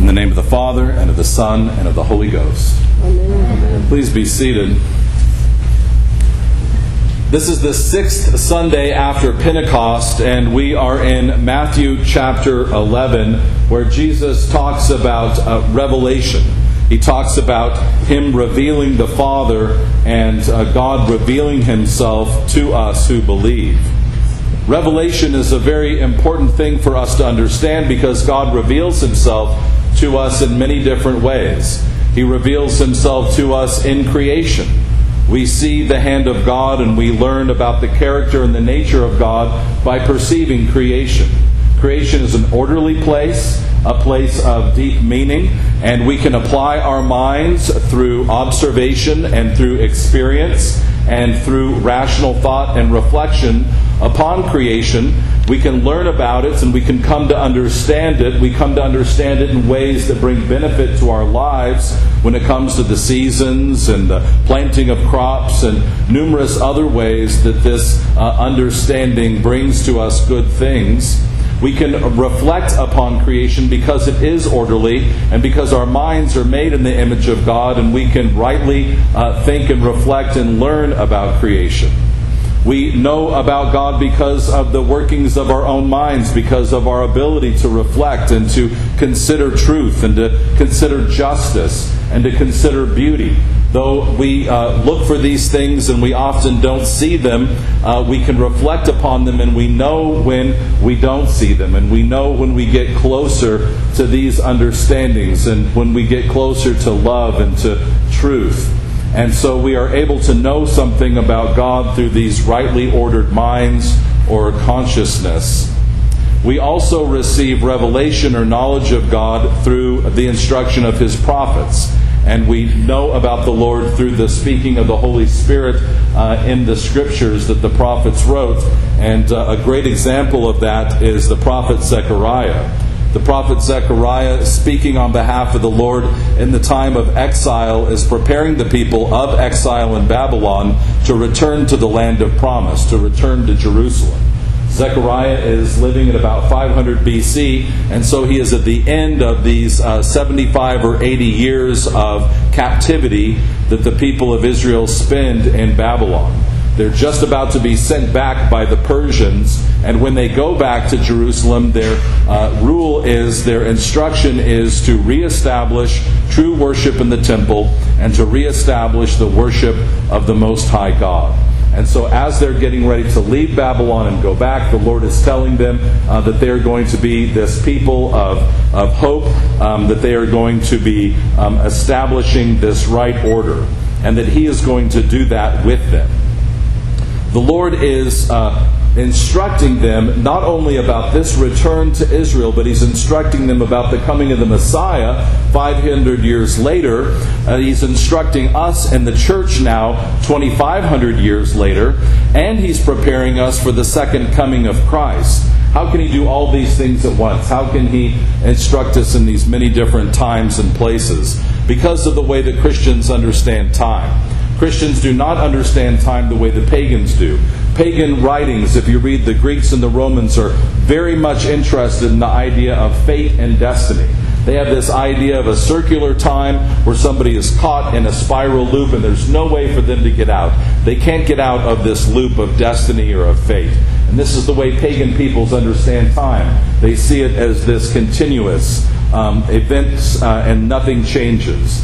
In the name of the Father, and of the Son, and of the Holy Ghost. Amen. Please be seated. This is the sixth Sunday after Pentecost, and we are in Matthew chapter 11, where Jesus talks about revelation. He talks about Him revealing the Father and God revealing Himself to us who believe. Revelation is a very important thing for us to understand because God reveals Himself to us in many different ways. He reveals Himself to us in creation. We see the hand of God and we learn about the character and the nature of God by perceiving creation. Creation is an orderly place, a place of deep meaning, and we can apply our minds through observation and through experience and through rational thought and reflection upon creation. We can learn about it and we can come to understand it. We come to understand it in ways that bring benefit to our lives when it comes to the seasons and the planting of crops and numerous other ways that this understanding brings to us good things. We can reflect upon creation because it is orderly and because our minds are made in the image of God, and we can rightly think and reflect and learn about creation. We know about God because of the workings of our own minds, because of our ability to reflect and to consider truth and to consider justice and to consider beauty. Though we look for these things and we often don't see them, we can reflect upon them, and we know when we don't see them, and we know when we get closer to these understandings and when we get closer to love and to truth. And so we are able to know something about God through these rightly ordered minds or consciousness. We also receive revelation or knowledge of God through the instruction of His prophets. And we know about the Lord through the speaking of the Holy Spirit in the Scriptures that the prophets wrote. And a great example of that is the prophet Zechariah. The prophet Zechariah, speaking on behalf of the Lord in the time of exile, is preparing the people of exile in Babylon to return to the land of promise, to return to Jerusalem. Zechariah is living at about 500 BC, and so he is at the end of these 75 or 80 years of captivity that the people of Israel spend in Babylon. They're just about to be sent back by the Persians, and when they go back to Jerusalem, their instruction is to reestablish true worship in the temple and to reestablish the worship of the Most High God. And so as they're getting ready to leave Babylon and go back, the Lord is telling them that they are going to be this people of hope, that they are going to be establishing this right order, and that He is going to do that with them. The Lord is instructing them not only about this return to Israel, but He's instructing them about the coming of the Messiah 500 years later. He's instructing us and the church now 2,500 years later. And He's preparing us for the second coming of Christ. How can He do all these things at once? How can He instruct us in these many different times and places? Because of the way that Christians understand time. Christians do not understand time the way the pagans do. Pagan writings, if you read the Greeks and the Romans, are very much interested in the idea of fate and destiny. They have this idea of a circular time where somebody is caught in a spiral loop and there's no way for them to get out. They can't get out of this loop of destiny or of fate. And this is the way pagan peoples understand time. They see it as this continuous events and nothing changes.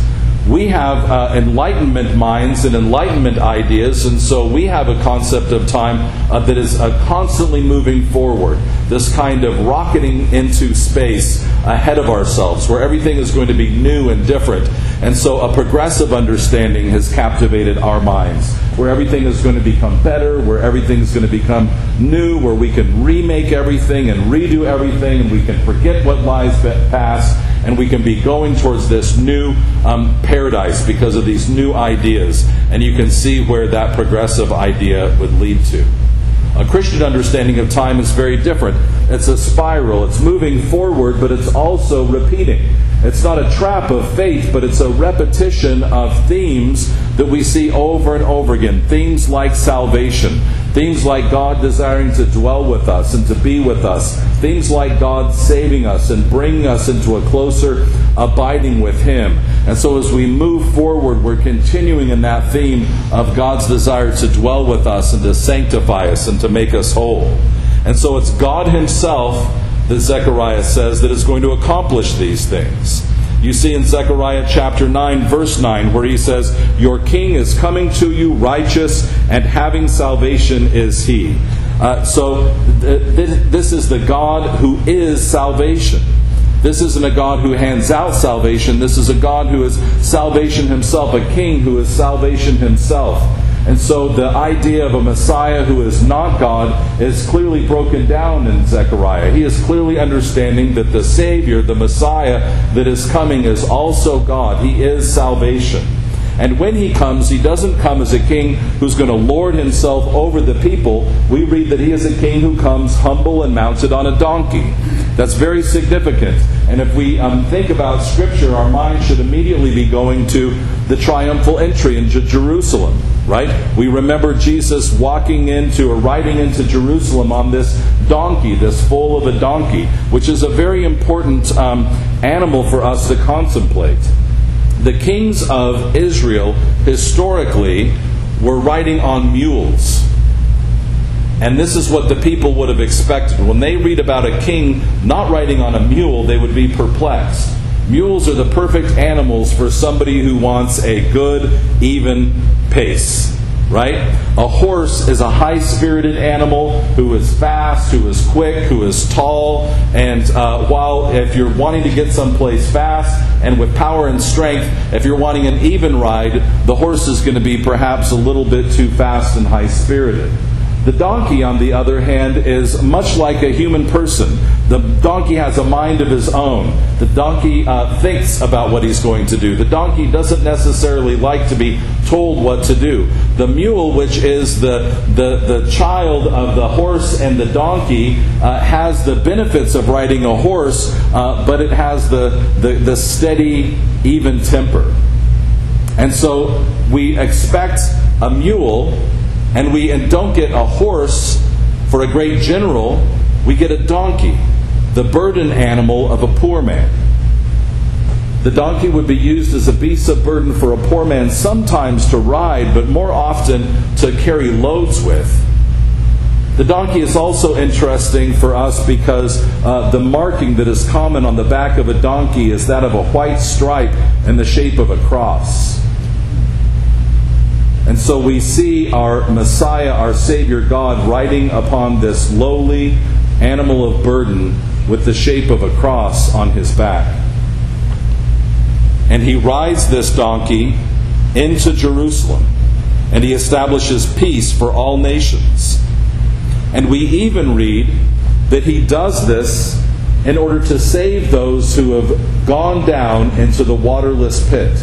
We have enlightenment minds and enlightenment ideas, and so we have a concept of time that is constantly moving forward, this kind of rocketing into space ahead of ourselves, where everything is going to be new and different. And so a progressive understanding has captivated our minds, where everything is going to become better, where everything is going to become new, where we can remake everything and redo everything, and we can forget what lies past. And we can be going towards this new paradise because of these new ideas. And you can see where that progressive idea would lead to. A Christian understanding of time is very different. It's a spiral. It's moving forward, but it's also repeating. It's not a trap of fate, but it's a repetition of themes that we see over and over again. Themes like salvation. Themes like God desiring to dwell with us and to be with us. Things like God saving us and bringing us into a closer abiding with Him. And so as we move forward, we're continuing in that theme of God's desire to dwell with us and to sanctify us and to make us whole. And so it's God Himself, that Zechariah says, that is going to accomplish these things. You see in Zechariah chapter 9, verse 9, where he says, "Your king is coming to you righteous, and having salvation is he." So this is the God who is salvation. This isn't a God who hands out salvation. This is a God who is salvation himself, a king who is salvation himself. And so the idea of a Messiah who is not God is clearly broken down in Zechariah. He is clearly understanding that the Savior, the Messiah that is coming, is also God. He is salvation. And when He comes, He doesn't come as a king who's going to lord Himself over the people. We read that He is a king who comes humble and mounted on a donkey. That's very significant. And if we think about Scripture, our mind should immediately be going to the triumphal entry into Jerusalem, right? We remember Jesus walking into or riding into Jerusalem on this donkey, this foal of a donkey, which is a very important animal for us to contemplate. The kings of Israel historically were riding on mules. And this is what the people would have expected. When they read about a king not riding on a mule, they would be perplexed. Mules are the perfect animals for somebody who wants a good, even pace, right? A horse is a high-spirited animal who is fast, who is quick, who is tall. And while if you're wanting to get someplace fast and with power and strength, if you're wanting an even ride, the horse is going to be perhaps a little bit too fast and high-spirited. The donkey, on the other hand, is much like a human person. The donkey has a mind of his own. The donkey thinks about what he's going to do. The donkey doesn't necessarily like to be told what to do. The mule, which is the child of the horse and the donkey, has the benefits of riding a horse, but it has the steady, even temper. And so we expect a mule. And we don't get a horse for a great general, we get a donkey, the burden animal of a poor man. The donkey would be used as a beast of burden for a poor man, sometimes to ride, but more often to carry loads with. The donkey is also interesting for us because the marking that is common on the back of a donkey is that of a white stripe in the shape of a cross. And so we see our Messiah, our Savior God, riding upon this lowly animal of burden with the shape of a cross on his back. And he rides this donkey into Jerusalem, and he establishes peace for all nations. And we even read that he does this in order to save those who have gone down into the waterless pit.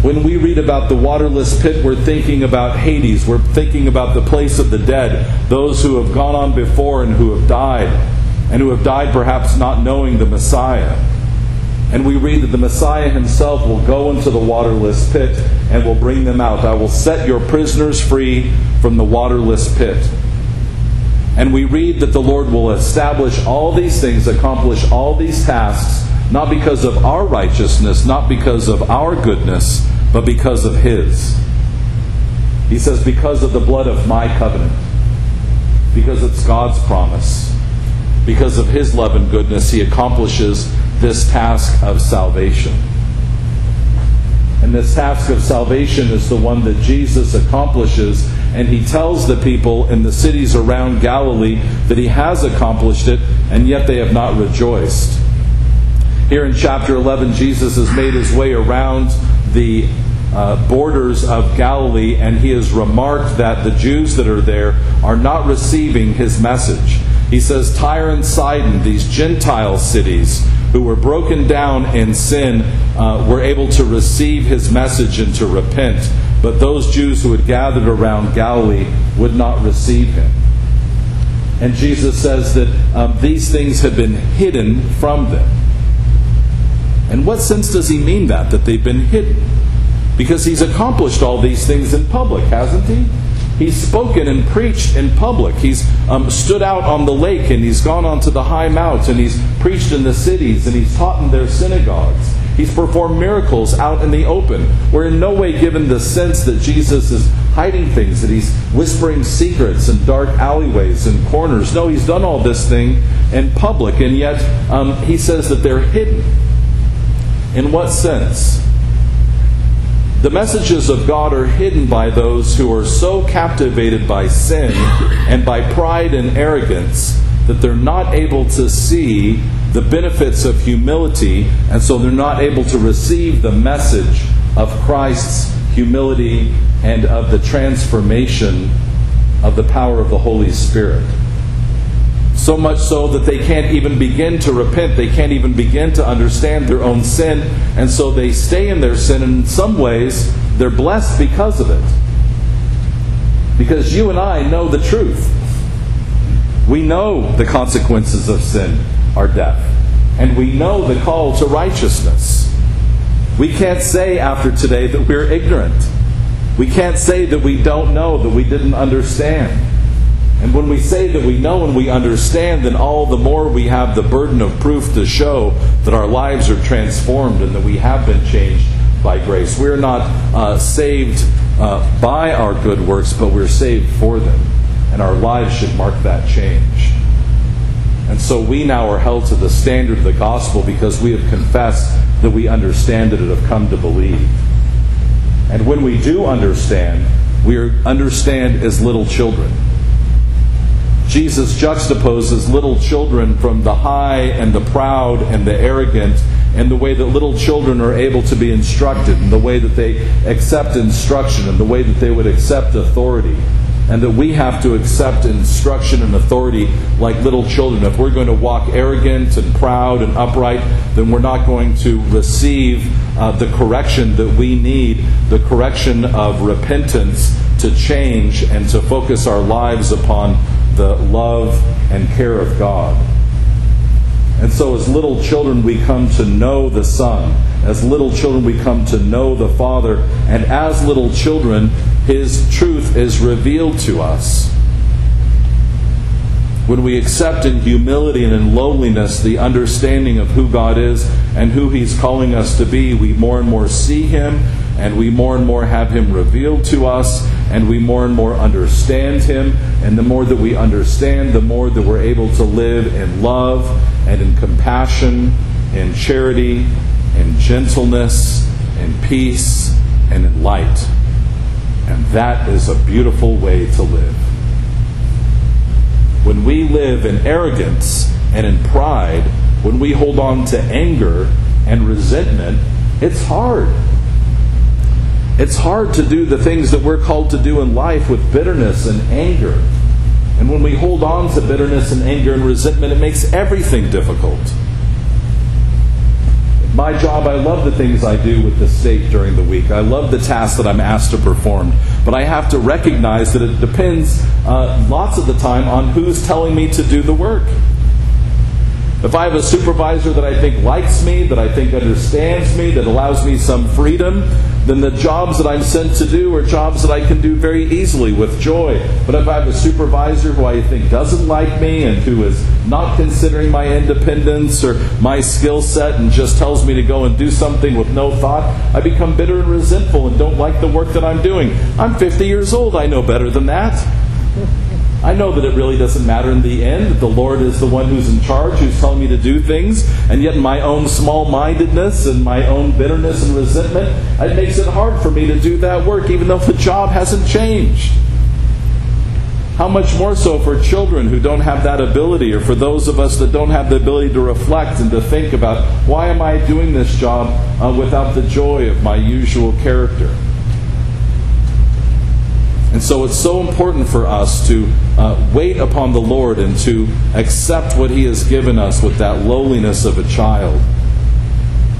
When we read about the waterless pit, we're thinking about Hades. We're thinking about the place of the dead, those who have gone on before and who have died perhaps not knowing the Messiah. And we read that the Messiah himself will go into the waterless pit and will bring them out. "I will set your prisoners free from the waterless pit." And we read that the Lord will establish all these things, accomplish all these tasks, not because of our righteousness, not because of our goodness, but because of His. He says, because of the blood of my covenant, because it's God's promise, because of His love and goodness, He accomplishes this task of salvation. And this task of salvation is the one that Jesus accomplishes, and He tells the people in the cities around Galilee that He has accomplished it, and yet they have not rejoiced. Here in chapter 11, Jesus has made his way around the borders of Galilee, and he has remarked that the Jews that are there are not receiving his message. He says, Tyre and Sidon, these Gentile cities who were broken down in sin, were able to receive his message and to repent. But those Jews who had gathered around Galilee would not receive him. And Jesus says that these things have been hidden from them. In what sense does he mean that they've been hidden? Because he's accomplished all these things in public, hasn't he? He's spoken and preached in public. He's stood out on the lake, and he's gone onto the high mount, and he's preached in the cities, and he's taught in their synagogues. He's performed miracles out in the open. We're in no way given the sense that Jesus is hiding things, that he's whispering secrets in dark alleyways and corners. No, he's done all this thing in public, and yet he says that they're hidden. In what sense? The messages of God are hidden by those who are so captivated by sin and by pride and arrogance that they're not able to see the benefits of humility, and so they're not able to receive the message of Christ's humility and of the transformation of the power of the Holy Spirit. So much so that they can't even begin to repent. They can't even begin to understand their own sin. And so they stay in their sin. And in some ways, they're blessed because of it. Because you and I know the truth. We know the consequences of sin are death. And we know the call to righteousness. We can't say after today that we're ignorant. We can't say that we don't know, that we didn't understand. And when we say that we know and we understand, then all the more we have the burden of proof to show that our lives are transformed and that we have been changed by grace. We're not saved by our good works, but we're saved for them. And our lives should mark that change. And so we now are held to the standard of the gospel because we have confessed that we understand it and have come to believe. And when we do understand, we understand as little children. Jesus juxtaposes little children from the high and the proud and the arrogant, and the way that little children are able to be instructed, and the way that they accept instruction, and the way that they would accept authority, and that we have to accept instruction and authority like little children. If we're going to walk arrogant and proud and upright, then we're not going to receive the correction that we need, the correction of repentance to change and to focus our lives upon the love and care of God. And so as little children we come to know the Son. As little children we come to know the Father. And as little children, His truth is revealed to us. When we accept in humility and in lowliness the understanding of who God is and who He's calling us to be, we more and more see Him, and we more and more have Him revealed to us, and we more and more understand Him. And the more that we understand, the more that we're able to live in love and in compassion, in charity, in gentleness, in peace, and in light. And that is a beautiful way to live. When we live in arrogance and in pride, when we hold on to anger and resentment, it's hard. It's hard to do the things that we're called to do in life with bitterness and anger. And when we hold on to bitterness and anger and resentment, it makes everything difficult. In my job, I love the things I do with the state during the week. I love the tasks that I'm asked to perform. But I have to recognize that it depends lots of the time on who's telling me to do the work. If I have a supervisor that I think likes me, that I think understands me, that allows me some freedom, then the jobs that I'm sent to do are jobs that I can do very easily with joy. But if I have a supervisor who I think doesn't like me and who is not considering my independence or my skill set and just tells me to go and do something with no thought, I become bitter and resentful and don't like the work that I'm doing. I'm 50 years old. I know better than that. I know that it really doesn't matter in the end, that the Lord is the one who's in charge, who's telling me to do things, and yet my own small-mindedness and my own bitterness and resentment, it makes it hard for me to do that work, even though the job hasn't changed. How much more so for children who don't have that ability, or for those of us that don't have the ability to reflect and to think about, why am I doing this job without the joy of my usual character? And so it's so important for us to wait upon the Lord and to accept what He has given us with that lowliness of a child.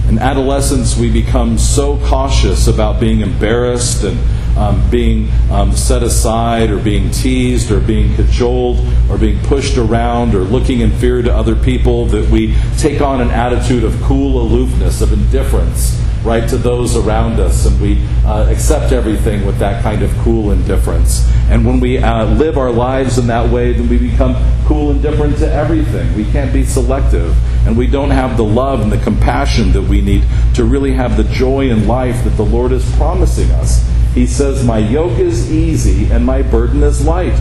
In adolescence, we become so cautious about being embarrassed and being set aside or being teased or being cajoled or being pushed around or looking in fear to other people that we take on an attitude of cool aloofness, of indifference, right, to those around us, and we accept everything with that kind of cool indifference. And when we live our lives in that way, then we become cool and indifferent to everything. We can't be selective, and we don't have the love and the compassion that we need to really have the joy in life that the Lord is promising us. He says, my yoke is easy and my burden is light.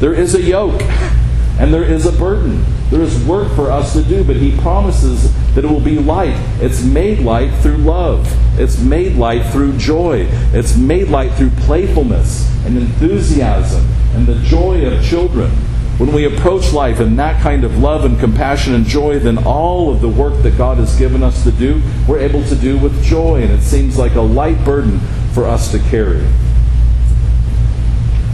There is a yoke and there is a burden. There is work for us to do, but he promises that it will be light. It's made light through love. It's made light through joy. It's made light through playfulness and enthusiasm and the joy of children. When we approach life in that kind of love and compassion and joy, then all of the work that God has given us to do, we're able to do with joy, and it seems like a light burden for us to carry.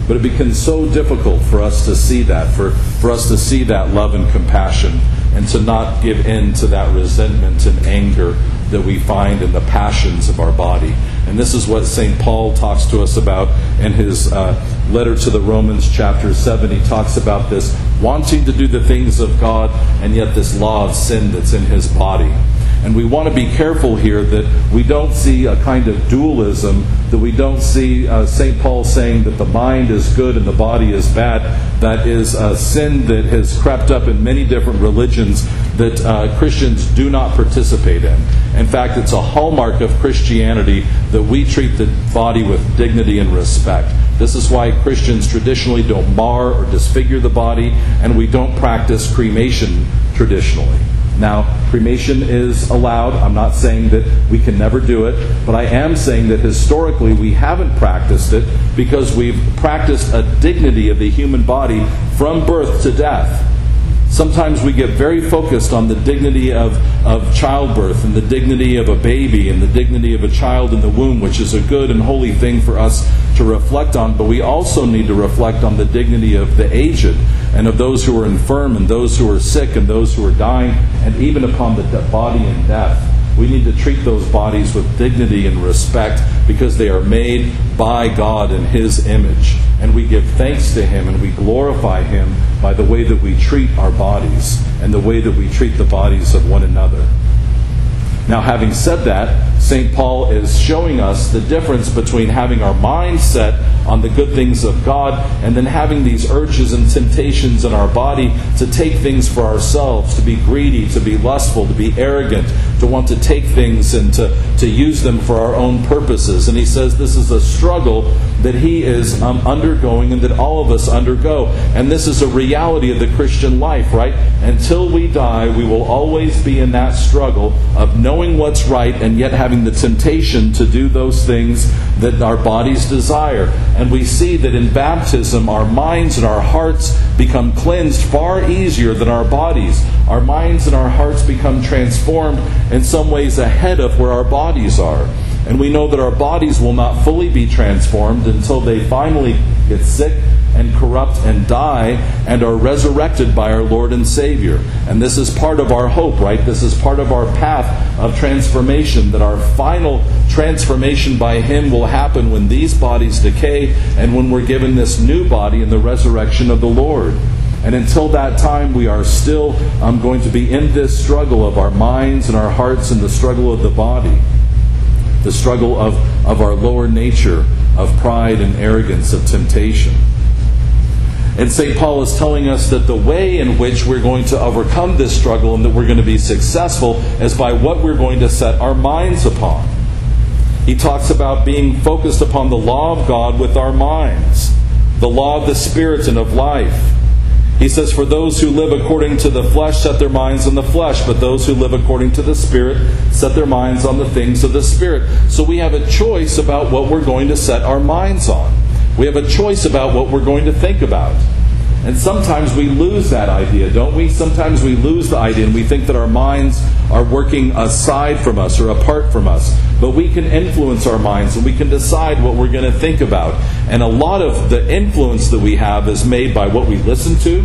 But it becomes so difficult for us to see that, for us to see that love and compassion, and to not give in to that resentment and anger that we find in the passions of our body. And this is what St. Paul talks to us about in his letter to the Romans, chapter 7. He talks about this wanting to do the things of God, and yet this law of sin that's in his body. And we want to be careful here that we don't see a kind of dualism, that we don't see St. Paul saying that the mind is good and the body is bad. That is a sin that has crept up in many different religions that Christians do not participate in. In fact, it's a hallmark of Christianity that we treat the body with dignity and respect. This is why Christians traditionally don't mar or disfigure the body, and we don't practice cremation traditionally. Now, cremation is allowed. I'm not saying that we can never do it, but I am saying that historically we haven't practiced it because we've practiced a dignity of the human body from birth to death. Sometimes we get very focused on the dignity of childbirth and the dignity of a baby and the dignity of a child in the womb, which is a good and holy thing for us to reflect on, but we also need to reflect on the dignity of the aged and of those who are infirm and those who are sick and those who are dying, and even upon the body in death. We need to treat those bodies with dignity and respect because they are made by God in His image. And we give thanks to Him and we glorify Him by the way that we treat our bodies and the way that we treat the bodies of one another. Now, having said that, St. Paul is showing us the difference between having our mind set on the good things of God and then having these urges and temptations in our body to take things for ourselves, to be greedy, to be lustful, to be arrogant, to want to take things and to use them for our own purposes. And he says this is a struggle that he is undergoing and that all of us undergo. And this is a reality of the Christian life, right? Until we die, we will always be in that struggle of knowing what's right and yet having the temptation to do those things that our bodies desire. And we see that in baptism, our minds and our hearts become cleansed far easier than our bodies. Our minds and our hearts become transformed in some ways ahead of where our bodies are. And we know that our bodies will not fully be transformed until they finally get sick and corrupt and die and are resurrected by our Lord and Savior. And this is part of our hope, right? This is part of our path of transformation, that our final transformation by Him will happen when these bodies decay and when we're given this new body in the resurrection of the Lord. And until that time, we are still going to be in this struggle of our minds and our hearts and the struggle of the body, the struggle of our lower nature, of pride and arrogance, of temptation. And St. Paul is telling us that the way in which we're going to overcome this struggle and that we're going to be successful is by what we're going to set our minds upon. He talks about being focused upon the law of God with our minds, the law of the Spirit and of life. He says, for those who live according to the flesh set their minds on the flesh, but those who live according to the Spirit set their minds on the things of the Spirit. So we have a choice about what we're going to set our minds on. We have a choice about what we're going to think about. And sometimes we lose that idea, don't we? Sometimes we lose the idea and we think that our minds are working aside from us or apart from us. But we can influence our minds and we can decide what we're going to think about. And a lot of the influence that we have is made by what we listen to,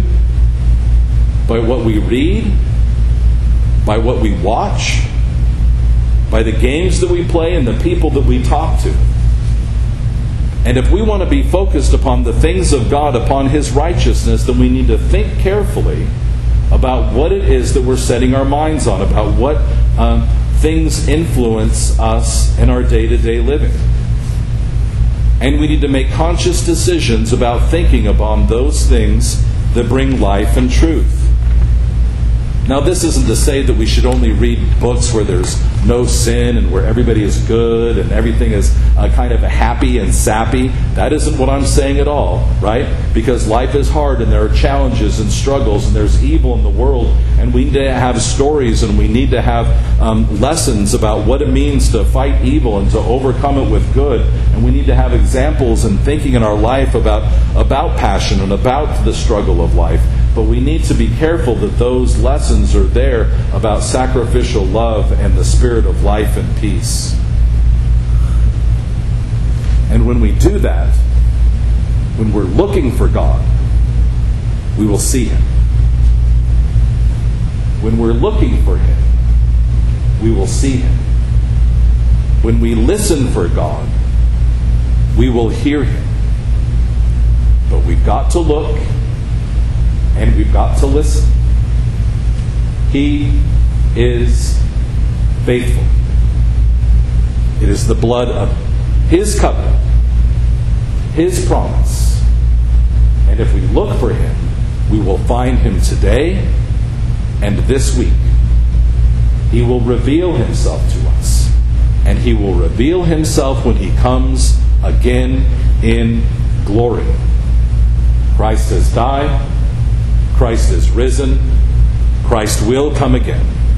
by what we read, by what we watch, by the games that we play and the people that we talk to. And if we want to be focused upon the things of God, upon His righteousness, then we need to think carefully about what it is that we're setting our minds on, about what things influence us in our day-to-day living. And we need to make conscious decisions about thinking upon those things that bring life and truth. Now, this isn't to say that we should only read books where there's no sin and where everybody is good and everything is kind of happy and sappy. That isn't what I'm saying at all, right? Because life is hard and there are challenges and struggles and there's evil in the world, and we need to have stories and we need to have lessons about what it means to fight evil and to overcome it with good. And we need to have examples and thinking in our life about passion and about the struggle of life. But we need to be careful that those lessons are there about sacrificial love and the spirit of life and peace. And when we do that, when we're looking for God, we will see Him. When we're looking for Him, we will see Him. When we listen for God, we will hear Him. But we've got to look, and we've got to listen. He is faithful. It is the blood of His covenant, His promise. And if we look for Him, we will find Him today and this week. He will reveal Himself to us. And He will reveal Himself when He comes again in glory. Christ has died. Christ is risen. Christ will come again.